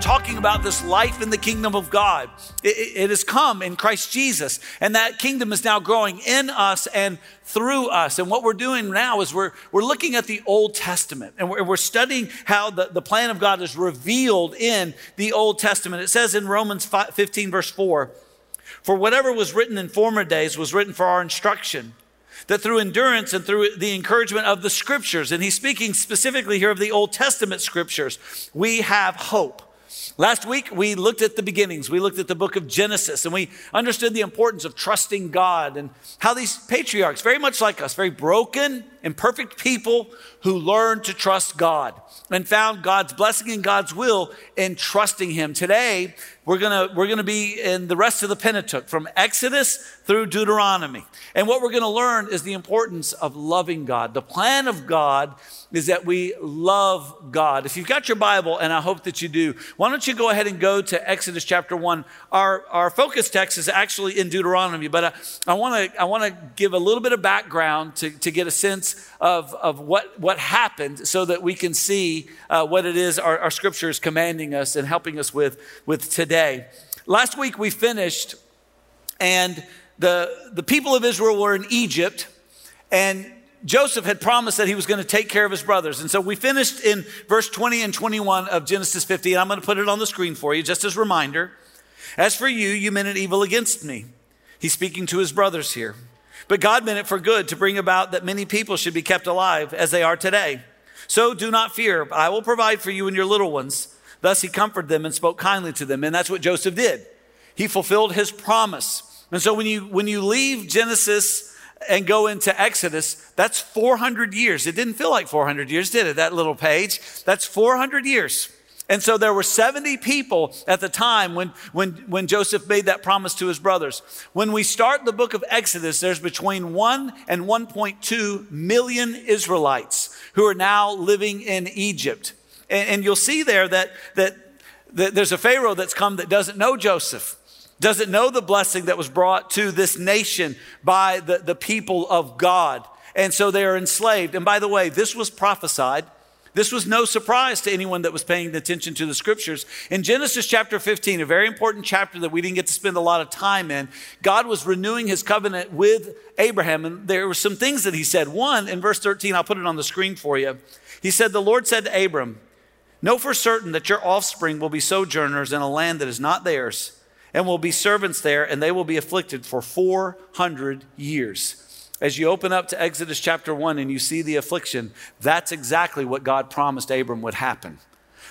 talking about this life in the kingdom of God. It has come in Christ Jesus, and that kingdom is now growing in us and through us. And what we're doing now is we're looking at the Old Testament, and we're studying how the plan of God is revealed in the Old Testament. It says in Romans 15, verse 4, "For whatever was written in former days was written for our instruction, that through endurance and through the encouragement of the scriptures," and he's speaking specifically here of the Old Testament scriptures, "we have hope." Last week, we looked at the beginnings. We looked at the book of Genesis, and we understood the importance of trusting God and how these patriarchs, very much like us, very broken, imperfect people who learned to trust God and found God's blessing and God's will in trusting him. Today, we're gonna be in the rest of the Pentateuch, from Exodus through Deuteronomy. And what we're going to learn is the importance of loving God. The plan of God is that we love God. If you've got your Bible, and I hope that you do, why don't you go ahead and go to Exodus chapter 1. Our focus text is actually in Deuteronomy, but I want to give a little bit of background to get a sense of what happened so that we can see what it is our scripture is commanding us and helping us with today. Last week we finished, and the people of Israel were in Egypt, and Joseph had promised that he was going to take care of his brothers. And so we finished in verse 20 and 21 of Genesis 50, and I'm going to put it on the screen for you just as a reminder. "As for you, you meant it evil against me." He's speaking to his brothers here. "But God meant it for good, to bring about that many people should be kept alive as they are today. So do not fear, I will provide for you and your little ones." Thus he comforted them and spoke kindly to them. And that's what Joseph did. He fulfilled his promise. And so when you leave Genesis and go into Exodus, that's 400 years. It didn't feel like 400 years, did it, that little page? That's 400 years. And so there were 70 people at the time when Joseph made that promise to his brothers. When we start the book of Exodus, there's between 1 and 1.2 million Israelites who are now living in Egypt. And you'll see there that there's a Pharaoh that's come that doesn't know Joseph, doesn't know the blessing that was brought to this nation by the people of God. And so they are enslaved. And by the way, this was prophesied. This was no surprise to anyone that was paying attention to the scriptures. In Genesis chapter 15, a very important chapter that we didn't get to spend a lot of time in, God was renewing his covenant with Abraham. And there were some things that he said. One, in verse 13, I'll put it on the screen for you. He said, "The Lord said to Abram, 'Know for certain that your offspring will be sojourners in a land that is not theirs, and will be servants there, and they will be afflicted for 400 years. As you open up to Exodus chapter 1 and you see the affliction, that's exactly what God promised Abram would happen,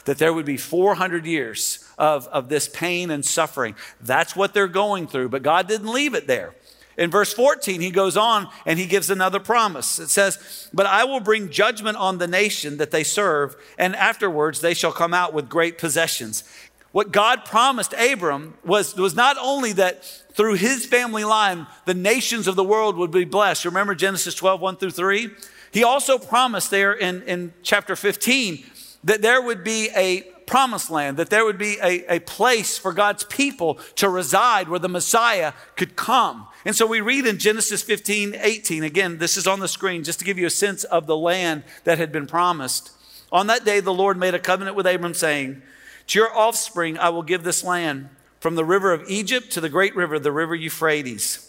that there would be 400 years of this pain and suffering. That's what they're going through, but God didn't leave it there. In verse 14, he goes on and he gives another promise. It says, "But I will bring judgment on the nation that they serve, and afterwards they shall come out with great possessions." What God promised Abram was not only that through his family line, the nations of the world would be blessed. Remember Genesis 12, 1 through 3? He also promised there in chapter 15 that there would be a promised land, that there would be a place for God's people to reside where the Messiah could come. And so we read in Genesis 15, 18, again, this is on the screen just to give you a sense of the land that had been promised. "On that day, the Lord made a covenant with Abram, saying, 'To your offspring I will give this land, from the river of Egypt to the great river, the river Euphrates.'"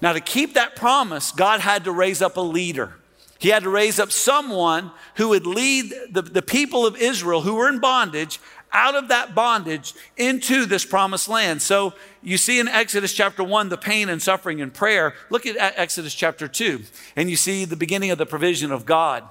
Now, to keep that promise, God had to raise up a leader. He had to raise up someone who would lead the people of Israel who were in bondage out of that bondage into this promised land. So you see in Exodus chapter 1, the pain and suffering and prayer. Look at Exodus chapter 2, and you see the beginning of the provision of God.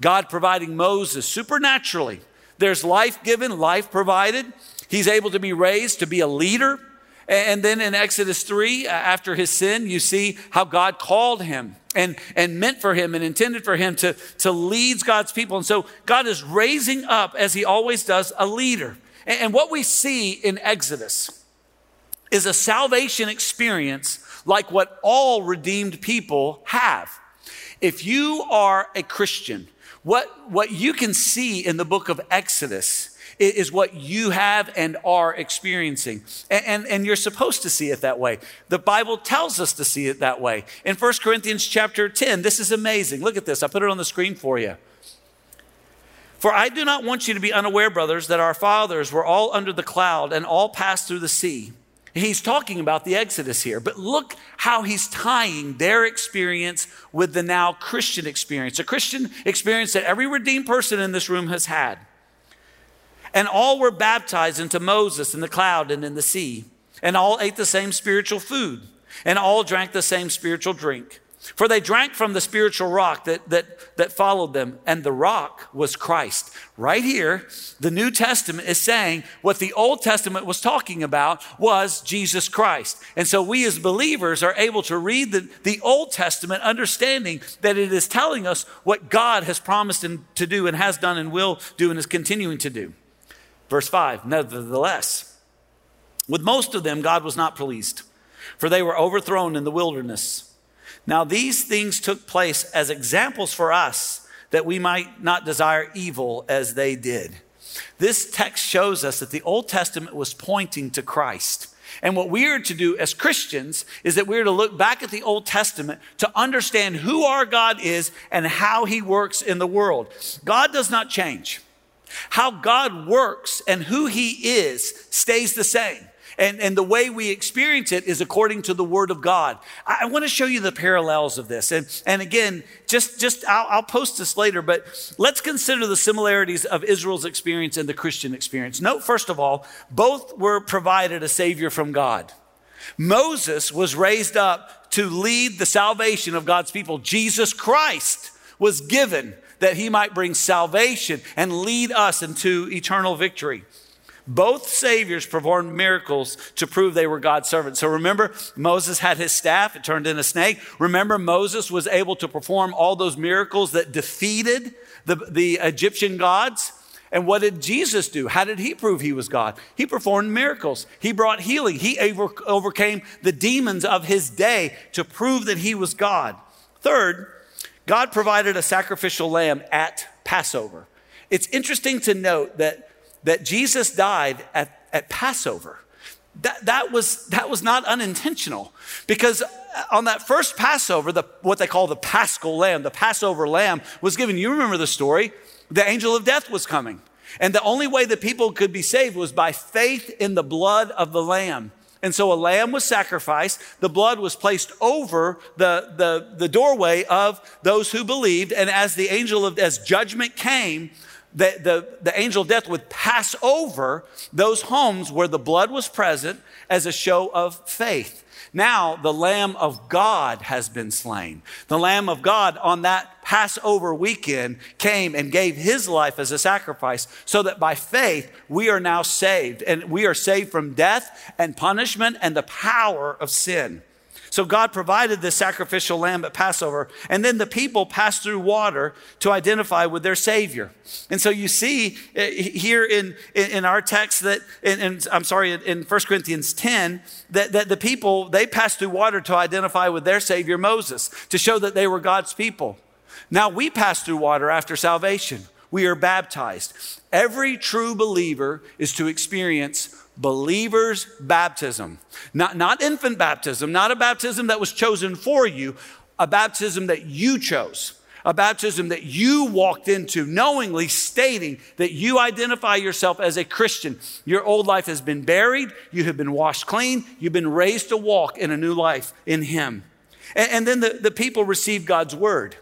God providing Moses supernaturally. There's life given, life provided. He's able to be raised to be a leader. And then in Exodus 3, after his sin, you see how God called him and meant for him and intended for him to lead God's people. And so God is raising up, as he always does, a leader. And what we see in Exodus is a salvation experience like what all redeemed people have. If you are a Christian, what you can see in the book of Exodus is what you have and are experiencing. And you're supposed to see it that way. The Bible tells us to see it that way. In 1 Corinthians chapter 10, this is amazing. Look at this. I put it on the screen for you. For I do not want you to be unaware, brothers, that our fathers were all under the cloud and all passed through the sea. He's talking about the Exodus here, but look how he's tying their experience with the now Christian experience, a Christian experience that every redeemed person in this room has had. And all were baptized into Moses in the cloud and in the sea, and all ate the same spiritual food, and all drank the same spiritual drink. For they drank from the spiritual rock that followed them, and the rock was Christ. Right here, the New Testament is saying what the Old Testament was talking about was Jesus Christ. And so we as believers are able to read the Old Testament, understanding that it is telling us what God has promised him to do and has done and will do and is continuing to do. Verse 5, nevertheless, with most of them, God was not pleased, for they were overthrown in the wilderness. Now, these things took place as examples for us that we might not desire evil as they did. This text shows us that the Old Testament was pointing to Christ. And what we are to do as Christians is that we are to look back at the Old Testament to understand who our God is and how he works in the world. God does not change. How God works and who he is stays the same. And the way we experience it is according to the word of God. I want to show you the parallels of this. And again, I'll post this later, but let's consider the similarities of Israel's experience and the Christian experience. Note, first of all, both were provided a savior from God. Moses was raised up to lead the salvation of God's people. Jesus Christ was given that he might bring salvation and lead us into eternal victory. Both saviors performed miracles to prove they were God's servants. So remember, Moses had his staff. It turned into a snake. Remember, Moses was able to perform all those miracles that defeated the Egyptian gods. And what did Jesus do? How did he prove he was God? He performed miracles. He brought healing. He overcame the demons of his day to prove that he was God. Third, God provided a sacrificial lamb at Passover. It's interesting to note that Jesus died at Passover. That was not unintentional, because on that first Passover, what they call the Paschal lamb, the Passover lamb was given. You remember the story. The angel of death was coming. And the only way the people could be saved was by faith in the blood of the lamb. And so a lamb was sacrificed. The blood was placed over the doorway of those who believed. And as judgment came, the angel of death would pass over those homes where the blood was present as a show of faith. Now the Lamb of God has been slain. The Lamb of God on that Passover weekend came and gave his life as a sacrifice, so that by faith we are now saved, and we are saved from death and punishment and the power of sin. So God provided the sacrificial lamb at Passover, and then the people passed through water to identify with their Savior. And so you see here in our text in 1 Corinthians 10, that the people, they passed through water to identify with their Savior, Moses, to show that they were God's people. Now we pass through water after salvation. We are baptized. Every true believer is to experience believer's baptism, not infant baptism, not a baptism that was chosen for you, a baptism that you chose, a baptism that you walked into, knowingly stating that you identify yourself as a Christian. Your old life has been buried. You have been washed clean. You've been raised to walk in a new life in him. And then the people received God's word.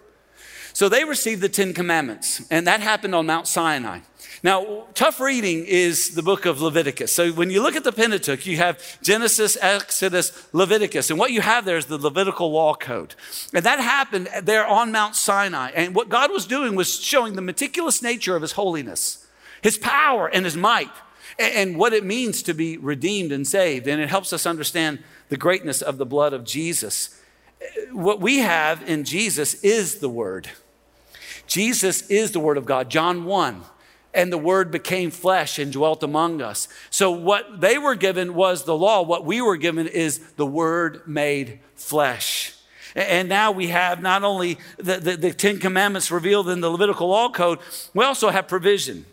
So they received the 10 commandments, and that happened on Mount Sinai. Now, tough reading is the book of Leviticus. So when you look at the Pentateuch, you have Genesis, Exodus, Leviticus. And what you have there is the Levitical law code. And that happened there on Mount Sinai. And what God was doing was showing the meticulous nature of his holiness, his power and his might, and what it means to be redeemed and saved. And it helps us understand the greatness of the blood of Jesus. What we have in Jesus is the word. Jesus is the word of God. John 1. And the word became flesh and dwelt among us. So what they were given was the law. What we were given is the word made flesh. And now we have not only the 10 commandments revealed in the Levitical law code, we also have provision.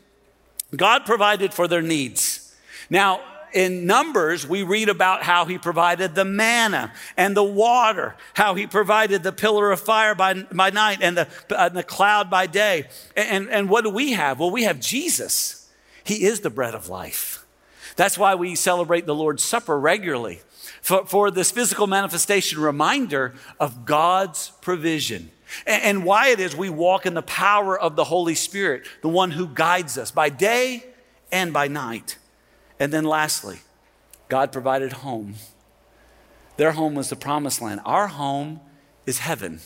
God provided for their needs. Now, in Numbers, we read about how he provided the manna and the water, how he provided the pillar of fire by night and the cloud by day. And what do we have? Well, we have Jesus. He is the bread of life. That's why we celebrate the Lord's Supper regularly, for this physical manifestation reminder of God's provision. And why it is we walk in the power of the Holy Spirit, the one who guides us by day and by night. And then lastly, God provided home. Their home was the promised land. Our home is heaven.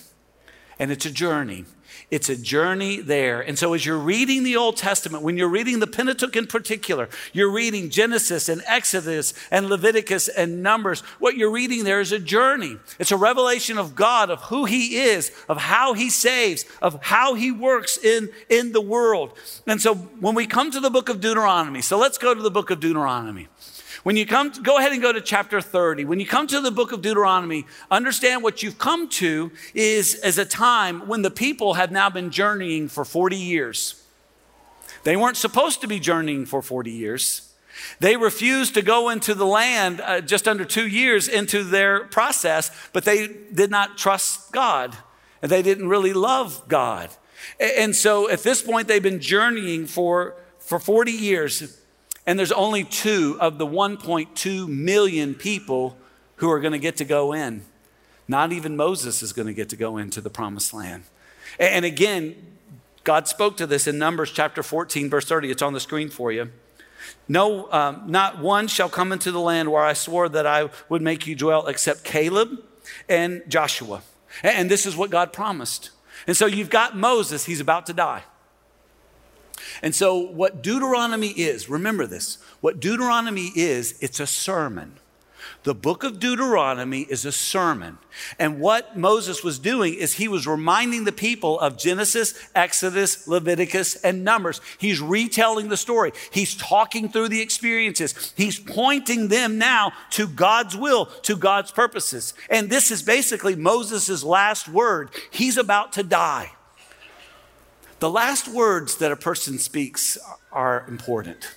And it's a journey. It's a journey there. And so as you're reading the Old Testament, when you're reading the Pentateuch in particular, you're reading Genesis and Exodus and Leviticus and Numbers. What you're reading there is a journey. It's a revelation of God, of who he is, of how he saves, of how he works in the world. And so when we come to the book of Deuteronomy, so let's go to the book of Deuteronomy. When you come, go ahead and go to chapter 30. When you come to the book of Deuteronomy, understand what you've come to is a time when the people have now been journeying for 40 years. They weren't supposed to be journeying for 40 years. They refused to go into the land just under 2 years into their process, but they did not trust God and they didn't really love God. And so at this point, they've been journeying for 40 years. And there's only two of the 1.2 million people who are going to get to go in. Not even Moses is going to get to go into the promised land. And again, God spoke to this in Numbers chapter 14, verse 30. It's on the screen for you. No, not one shall come into the land where I swore that I would make you dwell except Caleb and Joshua. And this is what God promised. And so you've got Moses. He's about to die. And so what Deuteronomy is, remember this, what Deuteronomy is, it's a sermon. The book of Deuteronomy is a sermon. And what Moses was doing is he was reminding the people of Genesis, Exodus, Leviticus, and Numbers. He's retelling the story. He's talking through the experiences. He's pointing them now to God's will, to God's purposes. And this is basically Moses' last word. He's about to die. The last words that a person speaks are important.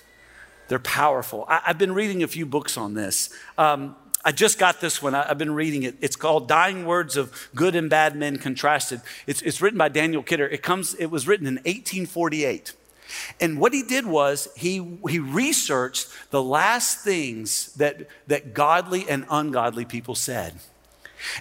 They're powerful. I've been reading a few books on this. I just got this one. I've been reading it. It's called Dying Words of Good and Bad Men Contrasted. It's written by Daniel Kidder. It was written in 1848. And what he did was he researched the last things that godly and ungodly people said.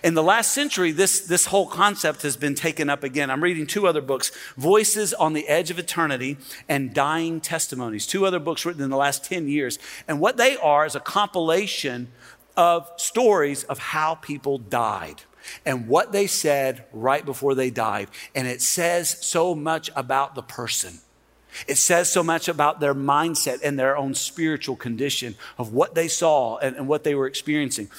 In the last century, this whole concept has been taken up again. I'm reading two other books, Voices on the Edge of Eternity and Dying Testimonies, two other books written in the last 10 years. And what they are is a compilation of stories of how people died and what they said right before they died. And it says so much about the person. It says so much about their mindset and their own spiritual condition of what they saw and what they were experiencing.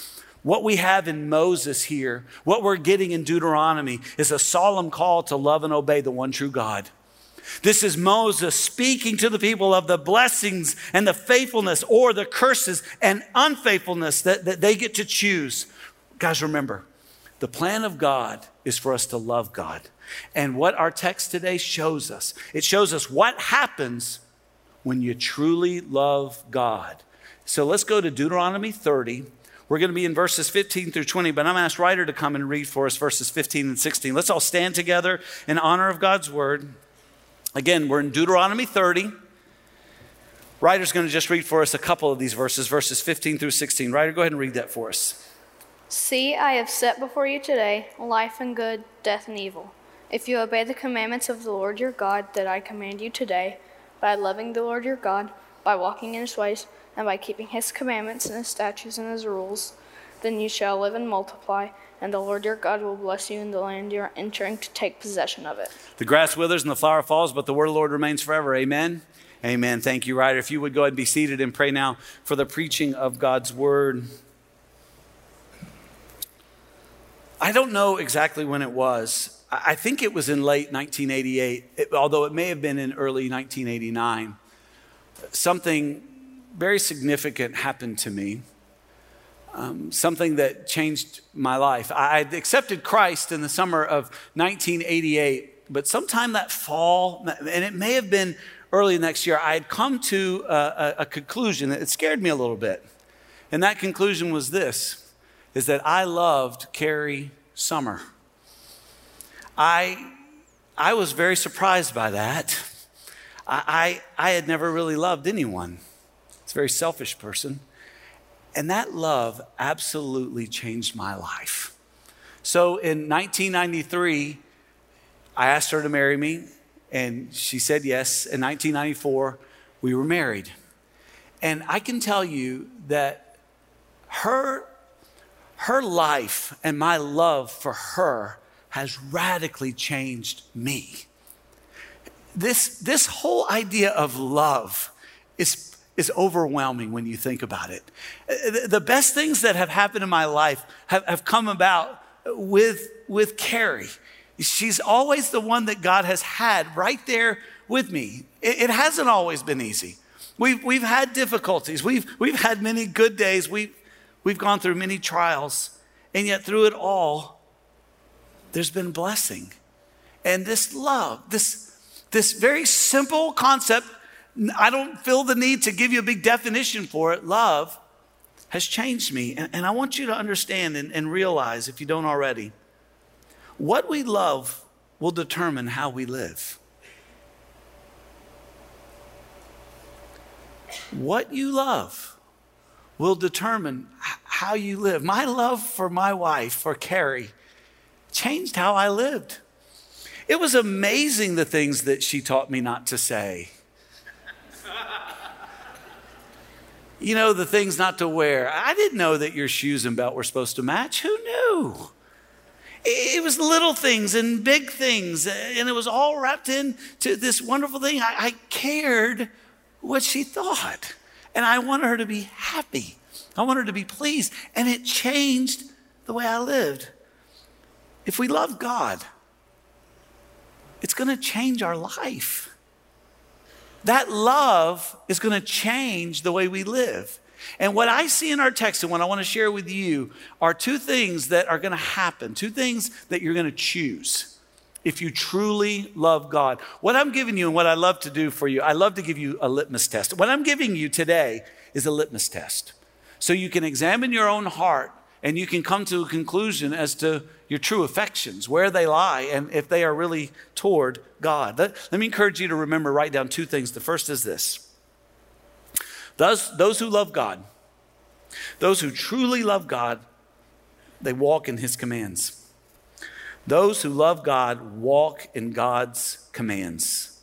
What we have in Moses here, what we're getting in Deuteronomy, is a solemn call to love and obey the one true God. This is Moses speaking to the people of the blessings and the faithfulness or the curses and unfaithfulness that they get to choose. Guys, remember, the plan of God is for us to love God. And what our text today shows us, it shows us what happens when you truly love God. So let's go to Deuteronomy 30. We're going to be in verses 15 through 20, but I'm going to ask Ryder to come and read for us verses 15 and 16. Let's all stand together in honor of God's word. Again, we're in Deuteronomy 30. Ryder's going to just read for us a couple of these verses, verses 15 through 16. Ryder, go ahead and read that for us. See, I have set before you today life and good, death and evil. If you obey the commandments of the Lord your God that I command you today, by loving the Lord your God, by walking in his ways, and by keeping his commandments and his statutes and his rules, then you shall live and multiply, and the Lord your God will bless you in the land you are entering to take possession of it. The grass withers and the flower falls, but the word of the Lord remains forever. Amen? Amen. Thank you, Ryder. If you would go ahead and be seated and pray now for the preaching of God's word. I don't know exactly when it was. I think it was in late 1988, although it may have been in early 1989. Something very significant happened to me, something that changed my life. I accepted Christ in the summer of 1988, but sometime that fall, and it may have been early next year, I had come to a conclusion that it scared me a little bit. And that conclusion was this, is that I loved Carrie Summer. I was very surprised by that. I had never really loved anyone. It's a very selfish person. And that love absolutely changed my life. So in 1993, I asked her to marry me, and she said yes. In 1994, we were married. And I can tell you that her life and my love for her has radically changed me. This whole idea of love is overwhelming when you think about it. The best things that have happened in my life have come about with Carrie. She's always the one that God has had right there with me. It hasn't always been easy. We've had difficulties. We've had many good days. We've gone through many trials. And yet through it all, there's been blessing. And this love, this very simple concept, I don't feel the need to give you a big definition for it. Love has changed me. And I want you to understand and realize, if you don't already, what we love will determine how we live. What you love will determine how you live. My love for my wife, for Carrie, changed how I lived. It was amazing the things that she taught me not to say. You know, the things not to wear. I didn't know that your shoes and belt were supposed to match. Who knew? It was little things and big things, and it was all wrapped into this wonderful thing. I cared what she thought, and I wanted her to be happy. I wanted her to be pleased, and it changed the way I lived. If we love God, it's going to change our life. That love is going to change the way we live. And what I see in our text and what I want to share with you are two things that are going to happen, two things that you're going to choose if you truly love God. What I'm giving you and what I love to do for you, I love to give you a litmus test. What I'm giving you today is a litmus test. So you can examine your own heart and you can come to a conclusion as to your true affections, where they lie, and if they are really toward God. Let me encourage you to remember, write down two things. The first is this. Those who love God, those who truly love God, they walk in his commands. Those who love God walk in God's commands.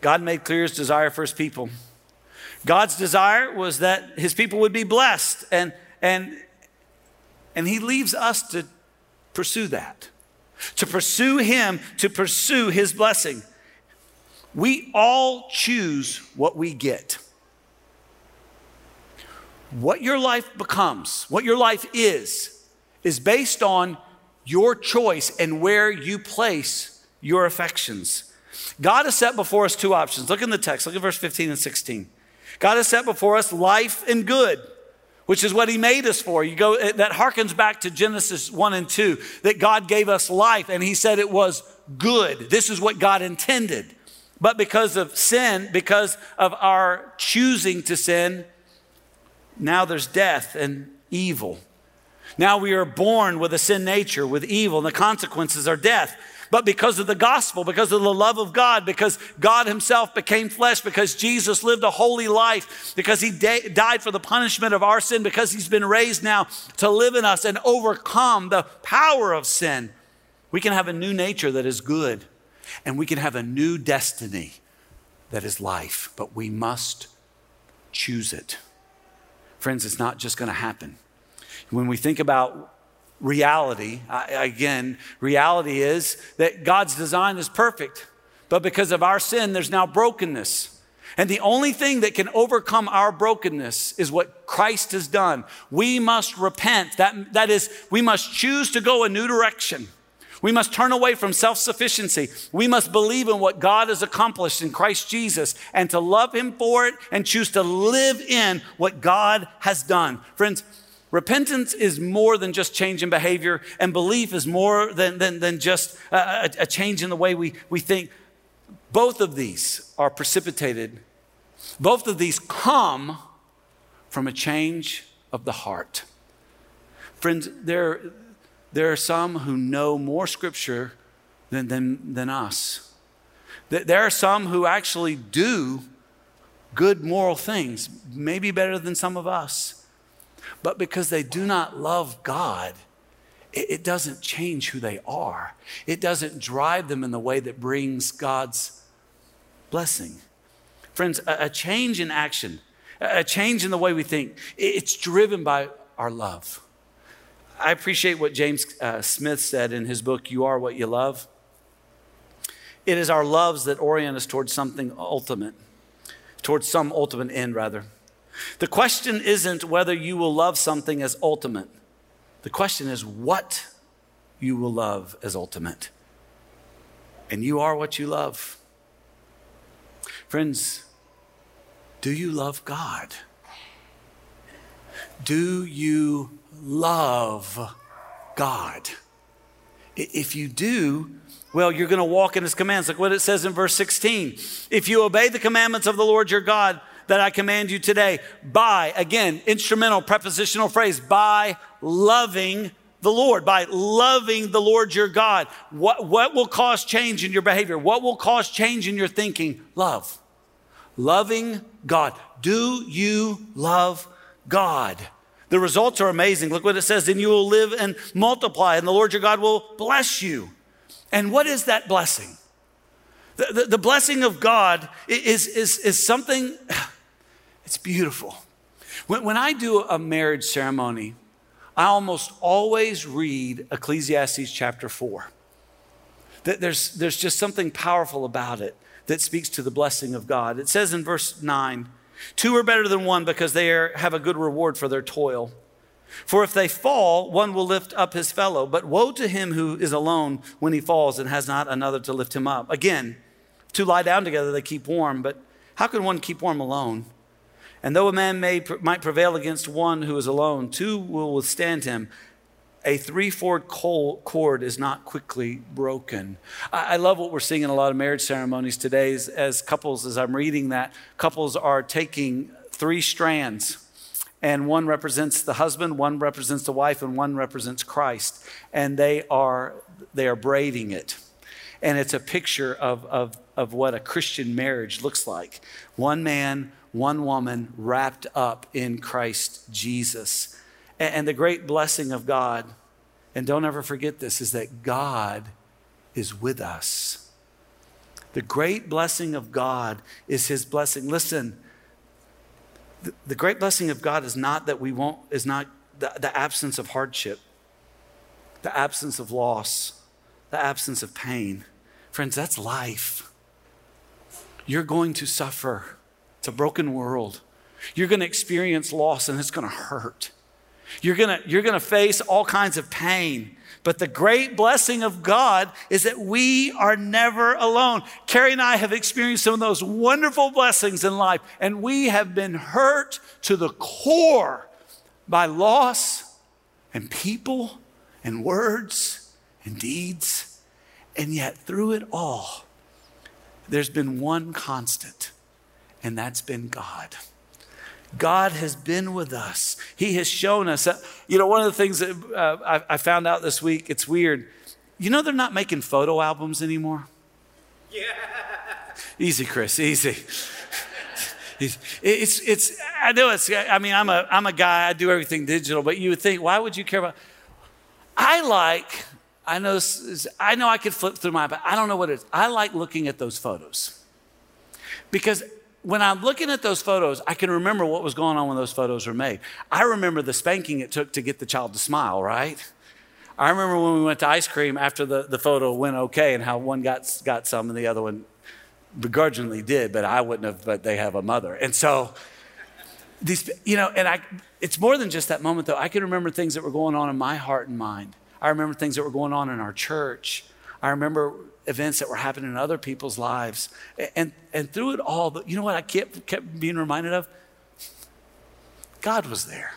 God made clear his desire for his people. God's desire was that his people would be blessed, and he leaves us to pursue that, to pursue him, to pursue his blessing. We all choose what we get. What your life becomes, what your life is based on your choice and where you place your affections. God has set before us two options. Look in the text. Look at verse 15 and 16. God has set before us life and good, which is what he made us for. That harkens back to Genesis 1 and 2, that God gave us life and he said it was good. This is what God intended. But because of sin, because of our choosing to sin, now there's death and evil. Now we are born with a sin nature, with evil, and the consequences are death. But because of the gospel, because of the love of God, because God himself became flesh, because Jesus lived a holy life, because he died for the punishment of our sin, because he's been raised now to live in us and overcome the power of sin, we can have a new nature that is good, and we can have a new destiny that is life, but we must choose it. Friends, it's not just going to happen. When we think about reality, again, reality is that God's design is perfect, but because of our sin, there's now brokenness. And the only thing that can overcome our brokenness is what Christ has done. We must repent. That is, we must choose to go a new direction. We must turn away from self-sufficiency. We must believe in what God has accomplished in Christ Jesus and to love him for it and choose to live in what God has done. Friends, repentance is more than just change in behavior, and belief is more than just a change in the way we think. Both of these are precipitated. Both of these come from a change of the heart. Friends, there are some who know more scripture than us. There are some who actually do good moral things, maybe better than some of us. But because they do not love God, it doesn't change who they are. It doesn't drive them in the way that brings God's blessing. Friends, a change in action, a change in the way we think, it's driven by our love. I appreciate what James Smith said in his book, You Are What You Love. It is our loves that orient us towards something ultimate, towards some ultimate end, rather. The question isn't whether you will love something as ultimate. The question is what you will love as ultimate. And you are what you love. Friends, do you love God? Do you love God? If you do, well, you're going to walk in his commands. Look what it says in verse 16. If you obey the commandments of the Lord your God that I command you today by, again, instrumental, prepositional phrase, by loving the Lord, by loving the Lord your God. What will cause change in your behavior? What will cause change in your thinking? Love. Loving God. Do you love God? The results are amazing. Look what it says. Then you will live and multiply, and the Lord your God will bless you. And what is that blessing? The blessing of God is something, it's beautiful. When I do a marriage ceremony, I almost always read Ecclesiastes chapter 4. There's just something powerful about it that speaks to the blessing of God. It says in verse 9, two are better than one because they have a good reward for their toil. For if they fall, one will lift up his fellow. But woe to him who is alone when he falls and has not another to lift him up. Again, two lie down together, they keep warm. But how can one keep warm alone? And though a man might prevail against one who is alone, two will withstand him. A three-fold cord is not quickly broken. I love what we're seeing in a lot of marriage ceremonies today as couples, as I'm reading that, couples are taking three strands, and one represents the husband, one represents the wife, and one represents Christ. And they are braiding it. And it's a picture of what a Christian marriage looks like. One man, one woman wrapped up in Christ Jesus. And the great blessing of God, and don't ever forget this, is that God is with us. The great blessing of God is his blessing. Listen, the great blessing of God is not the absence of hardship, the absence of loss, the absence of pain. Friends, that's life. You're going to suffer. It's a broken world. You're going to experience loss, and it's going to hurt. You're going to face all kinds of pain. But the great blessing of God is that we are never alone. Carrie and I have experienced some of those wonderful blessings in life, and we have been hurt to the core by loss and people and words and deeds. And yet through it all, there's been one constant, and that's been God. God has been with us. He has shown us. You know, one of the things that I found out this week, it's weird. You know, they're not making photo albums anymore. Yeah. Easy, Chris, easy. It's I know it's, I mean, I'm a guy, I do everything digital, but you would think, why would you care about? I know I could flip through but I don't know what it is. I like looking at those photos because when I'm looking at those photos, I can remember what was going on when those photos were made. I remember the spanking it took to get the child to smile, right? I remember when we went to ice cream after the photo went okay and how one got some and the other one begrudgingly did, but I wouldn't have, but they have a mother. And so, it's more than just that moment though. I can remember things that were going on in my heart and mind. I remember things that were going on in our church. I remember events that were happening in other people's lives. And through it all, you know what I kept being reminded of? God was there.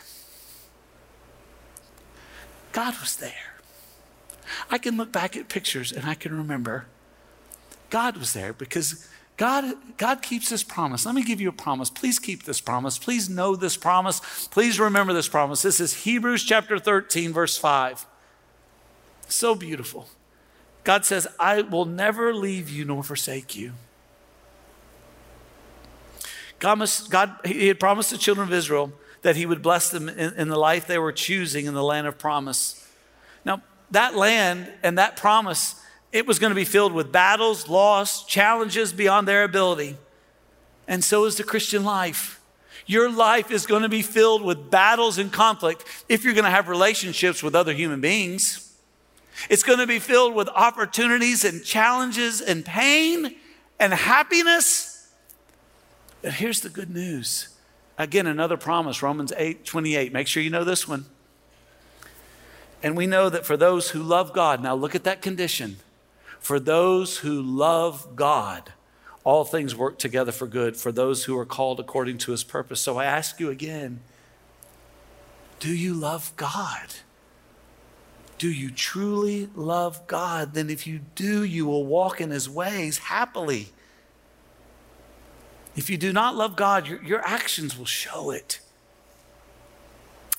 God was there. I can look back at pictures and I can remember God was there because God keeps his promise. Let me give you a promise. Please keep this promise. Please know this promise. Please remember this promise. This is Hebrews chapter 13, verse 5. So beautiful. God says, I will never leave you nor forsake you. He had promised the children of Israel that he would bless them in the life they were choosing in the land of promise. Now, that land and that promise, it was going to be filled with battles, loss, challenges beyond their ability. And so is the Christian life. Your life is going to be filled with battles and conflict if you're going to have relationships with other human beings. It's going to be filled with opportunities and challenges and pain and happiness. But here's the good news. Again, another promise, Romans 8:28. Make sure you know this one. And we know that for those who love God, now look at that condition. For those who love God, all things work together for good, for those who are called according to his purpose. So I ask you again, do you love God? Do you truly love God? Then if you do, you will walk in his ways happily. If you do not love God, your actions will show it.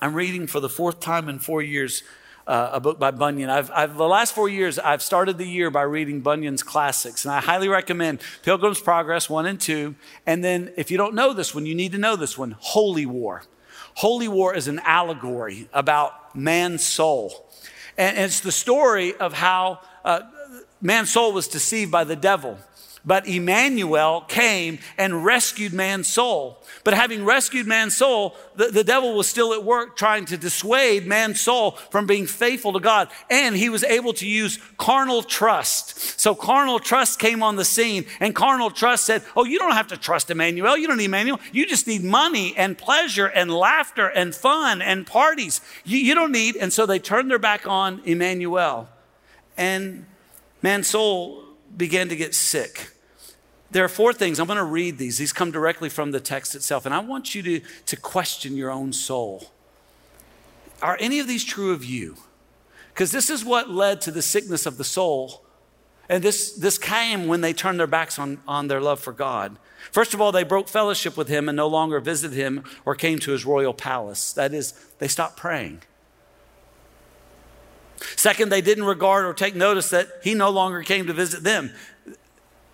I'm reading for the fourth time in 4 years a book by Bunyan. The last 4 years, I've started the year by reading Bunyan's classics, and I highly recommend Pilgrim's Progress 1 and 2. And then if you don't know this one, you need to know this one, Holy War. Holy War is an allegory about man's soul. And it's the story of how man's soul was deceived by the devil. But Emmanuel came and rescued man's soul. But having rescued man's soul, the devil was still at work trying to dissuade man's soul from being faithful to God. And he was able to use carnal trust. So carnal trust came on the scene, and carnal trust said, oh, you don't have to trust Emmanuel. You don't need Emmanuel. You just need money and pleasure and laughter and fun and parties. You don't need. And so they turned their back on Emmanuel, and man's soul began to get sick. There are four things. I'm going to read these. These come directly from the text itself. And I want you to question your own soul. Are any of these true of you? Because this is what led to the sickness of the soul. And this came when they turned their backs on their love for God. First of all, they broke fellowship with him and no longer visited him or came to his royal palace. That is, they stopped praying. Second, they didn't regard or take notice that he no longer came to visit them.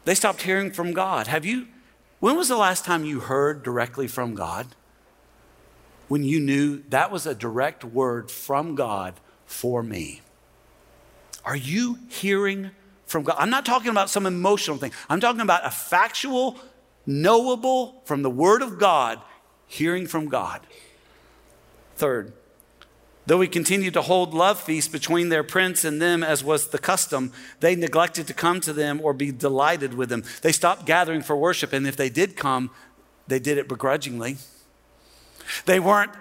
They stopped hearing from God. When was the last time you heard directly from God? When you knew that was a direct word from God for me. Are you hearing from God? I'm not talking about some emotional thing. I'm talking about a factual, knowable, from the word of God, hearing from God. Third, though he continued to hold love feasts between their prince and them, as was the custom, they neglected to come to them or be delighted with them. They stopped gathering for worship, and if they did come, they did it begrudgingly. They weren't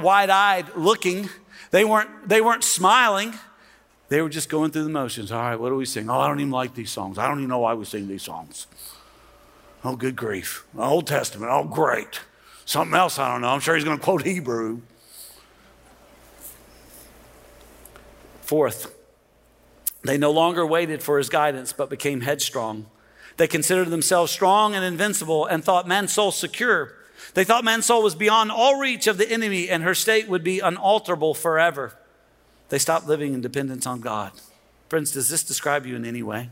wide-eyed looking. They weren't smiling. They were just going through the motions. All right, what do we sing? Oh, I don't even like these songs. I don't even know why we sing these songs. Oh, good grief. Old Testament. Oh, great. Something else I don't know. I'm sure he's going to quote Hebrew. Fourth, they no longer waited for his guidance, but became headstrong. They considered themselves strong and invincible and thought man's soul secure. They thought man's soul was beyond all reach of the enemy and her state would be unalterable forever. They stopped living in dependence on God. Friends, does this describe you in any way?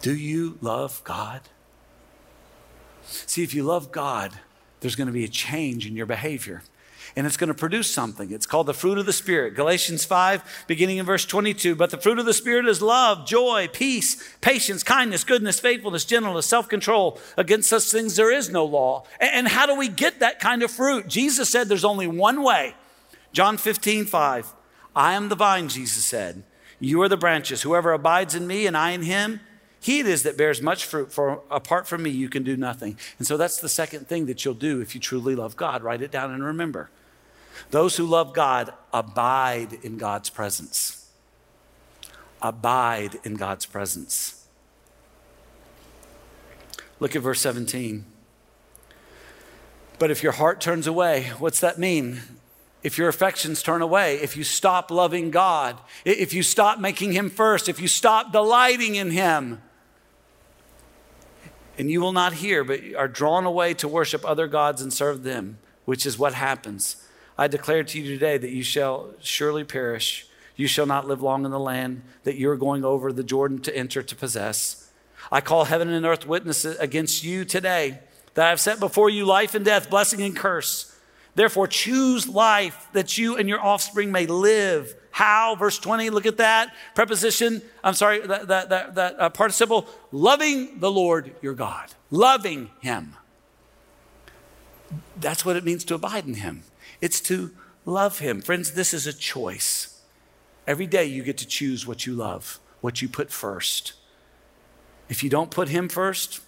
Do you love God? See, if you love God, there's going to be a change in your behavior. And it's going to produce something. It's called the fruit of the Spirit. Galatians 5, beginning in verse 22. But the fruit of the Spirit is love, joy, peace, patience, kindness, goodness, faithfulness, gentleness, self-control. Against such things there is no law. And how do we get that kind of fruit? Jesus said there's only one way. John 15:5. I am the vine, Jesus said. You are the branches. Whoever abides in me and I in him, he it is that bears much fruit, for apart from me you can do nothing. And so that's the second thing that you'll do if you truly love God. Write it down and remember. Those who love God abide in God's presence. Abide in God's presence. Look at verse 17. But if your heart turns away, what's that mean? if your affections turn away, if you stop loving God, if you stop making him first, if you stop delighting in him, and you will not hear, but are drawn away to worship other gods and serve them, which is what happens. I declare to you today that you shall surely perish. You shall not live long in the land that you're going over the Jordan to enter to possess. I call heaven and earth witnesses against you today that I've set before you life and death, blessing and curse. Therefore, choose life that you and your offspring may live. How? Verse 20, look at that. Preposition, that participle. Loving the Lord your God. Loving him. That's what it means to abide in him. It's to love him. Friends, this is a choice. Every day you get to choose what you love, what you put first. If you don't put him first,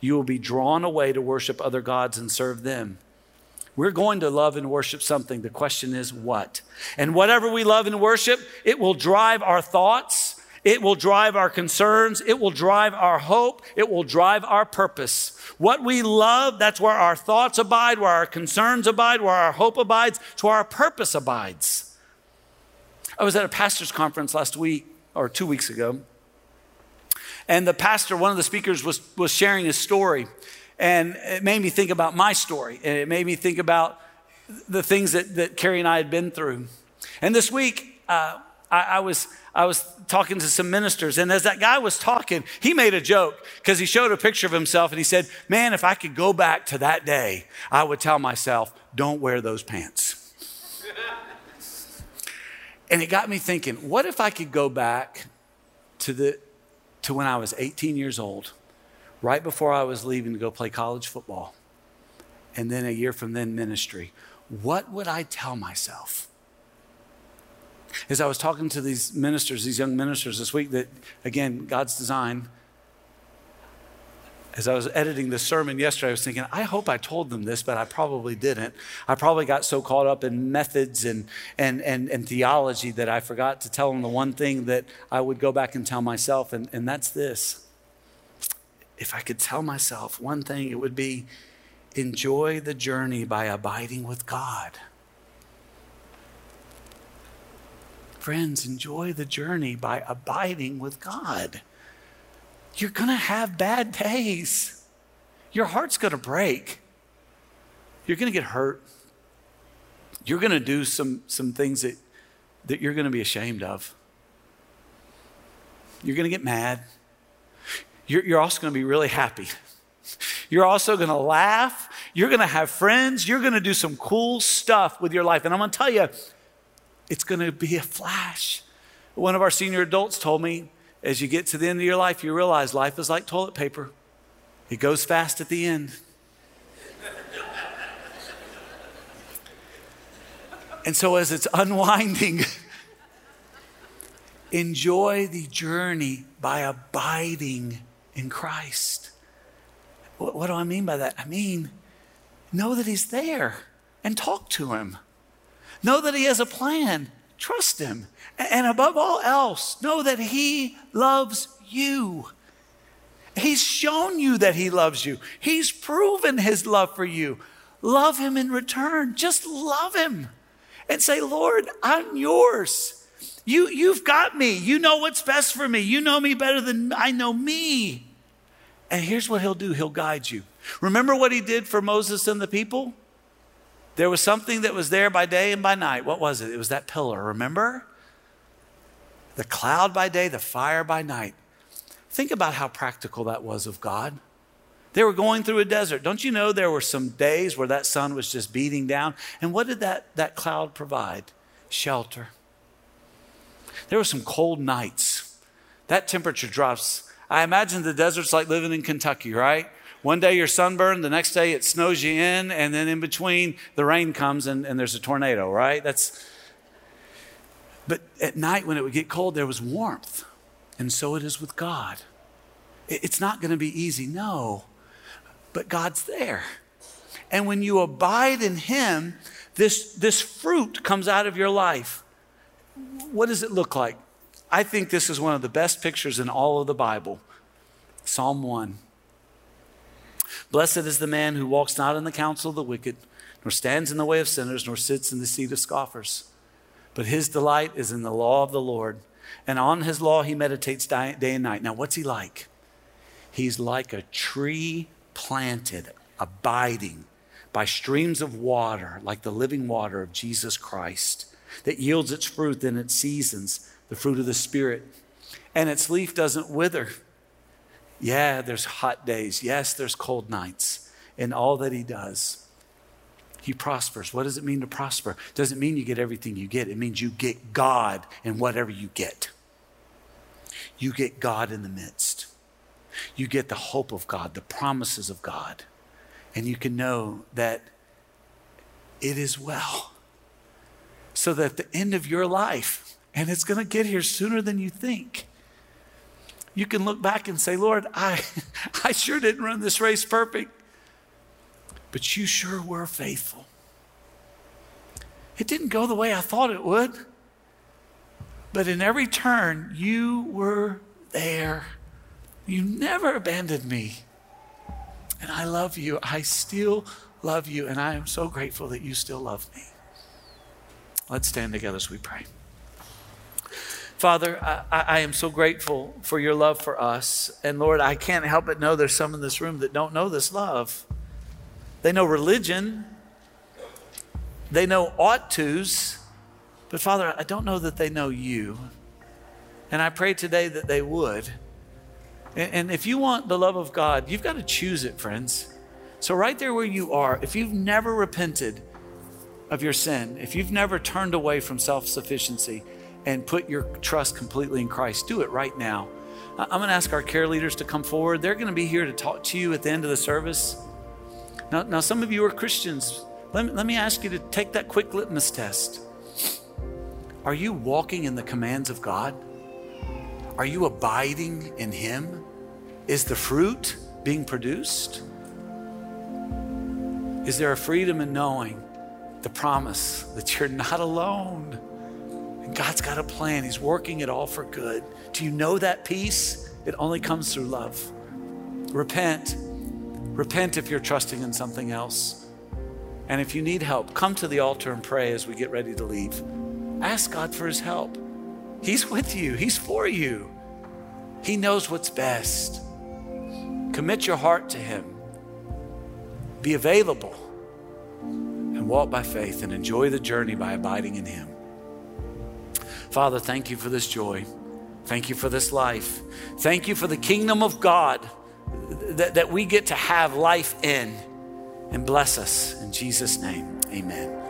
you will be drawn away to worship other gods and serve them. We're going to love and worship something. The question is what? And whatever we love and worship, it will drive our thoughts. It will drive our concerns. It will drive our hope. It will drive our purpose. What we love, that's where our thoughts abide, where our concerns abide, where our hope abides, to where our purpose abides. I was at a pastor's conference last week or 2 weeks ago. And the pastor, one of the speakers was sharing his story. And it made me think about my story. And it made me think about the things that Carrie and I had been through. And this week, I was talking to some ministers. And as that guy was talking, he made a joke because he showed a picture of himself. And he said, man, if I could go back to that day, I would tell myself, don't wear those pants. And it got me thinking, what if I could go back to when I was 18 years old, right before I was leaving to go play college football, and then a year from then ministry? What would I tell myself? As I was talking to these ministers, these young ministers this week that, again, God's design, as I was editing this sermon yesterday, I was thinking, I hope I told them this, but I probably didn't. I probably got so caught up in methods and theology that I forgot to tell them the one thing that I would go back and tell myself, and that's this. If I could tell myself one thing, it would be, enjoy the journey by abiding with God. Friends, enjoy the journey by abiding with God. You're going to have bad days. Your heart's going to break. You're going to get hurt. You're going to do some things that you're going to be ashamed of. You're going to get mad. You're also going to be really happy. You're also going to laugh. You're going to have friends. You're going to do some cool stuff with your life. And I'm going to tell you, it's going to be a flash. One of our senior adults told me, as you get to the end of your life, you realize life is like toilet paper. It goes fast at the end. And so as it's unwinding, enjoy the journey by abiding in Christ. What do I mean by that? I mean, know that he's there and talk to him. Know that he has a plan. Trust him. And above all else, know that he loves you. He's shown you that he loves you. He's proven his love for you. Love him in return. Just love him and say, Lord, I'm yours. You've got me. You know what's best for me. You know me better than I know me. And here's what he'll do. He'll guide you. Remember what he did for Moses and the people? There was something that was there by day and by night. What was it? It was that pillar, remember? The cloud by day, the fire by night. Think about how practical that was of God. They were going through a desert. Don't you know there were some days where that sun was just beating down? And what did that cloud provide? Shelter. There were some cold nights. That temperature drops. I imagine the desert's like living in Kentucky, right? One day you're sunburned, the next day it snows you in, and then in between the rain comes and there's a tornado, right? But at night when it would get cold, there was warmth. And so it is with God. It's not going to be easy, no, but God's there. And when you abide in him, this fruit comes out of your life. What does it look like? I think this is one of the best pictures in all of the Bible. Psalm 1. Blessed is the man who walks not in the counsel of the wicked, nor stands in the way of sinners, nor sits in the seat of scoffers. But his delight is in the law of the Lord, and on his law he meditates day and night. Now, what's he like? He's like a tree planted, abiding by streams of water, like the living water of Jesus Christ, that yields its fruit in its seasons, the fruit of the Spirit, and its leaf doesn't wither. Yeah, there's hot days. Yes, there's cold nights. In all that he does, he prospers. What does it mean to prosper? It doesn't mean you get everything you get. It means you get God in whatever you get. You get God in the midst. You get the hope of God, the promises of God. And you can know that it is well. So that at the end of your life, and it's going to get here sooner than you think, you can look back and say, Lord, I sure didn't run this race perfect, but you sure were faithful. It didn't go the way I thought it would, but in every turn, you were there. You never abandoned me. And I love you. I still love you. And I am so grateful that you still love me. Let's stand together as we pray. Father, I am so grateful for your love for us. And Lord, I can't help but know there's some in this room that don't know this love. They know religion. They know ought tos. But Father, I don't know that they know you. And I pray today that they would. And if you want the love of God, you've got to choose it, friends. So right there where you are, if you've never repented of your sin, if you've never turned away from self-sufficiency and put your trust completely in Christ, do it right now. I'm going to ask our care leaders to come forward. They're going to be here to talk to you at the end of the service. Now some of you are Christians. Let me ask you to take that quick litmus test. Are you walking in the commands of God? Are you abiding in him? Is the fruit being produced? Is there a freedom in knowing the promise that you're not alone? And God's got a plan. He's working it all for good. Do you know that peace? It only comes through love. Repent. Repent if you're trusting in something else. And if you need help, come to the altar and pray as we get ready to leave. Ask God for his help. He's with you. He's for you. He knows what's best. Commit your heart to him. Be available and walk by faith and enjoy the journey by abiding in him. Father, thank you for this joy. Thank you for this life. Thank you for the kingdom of God that we get to have life in, and bless us in Jesus' name. Amen.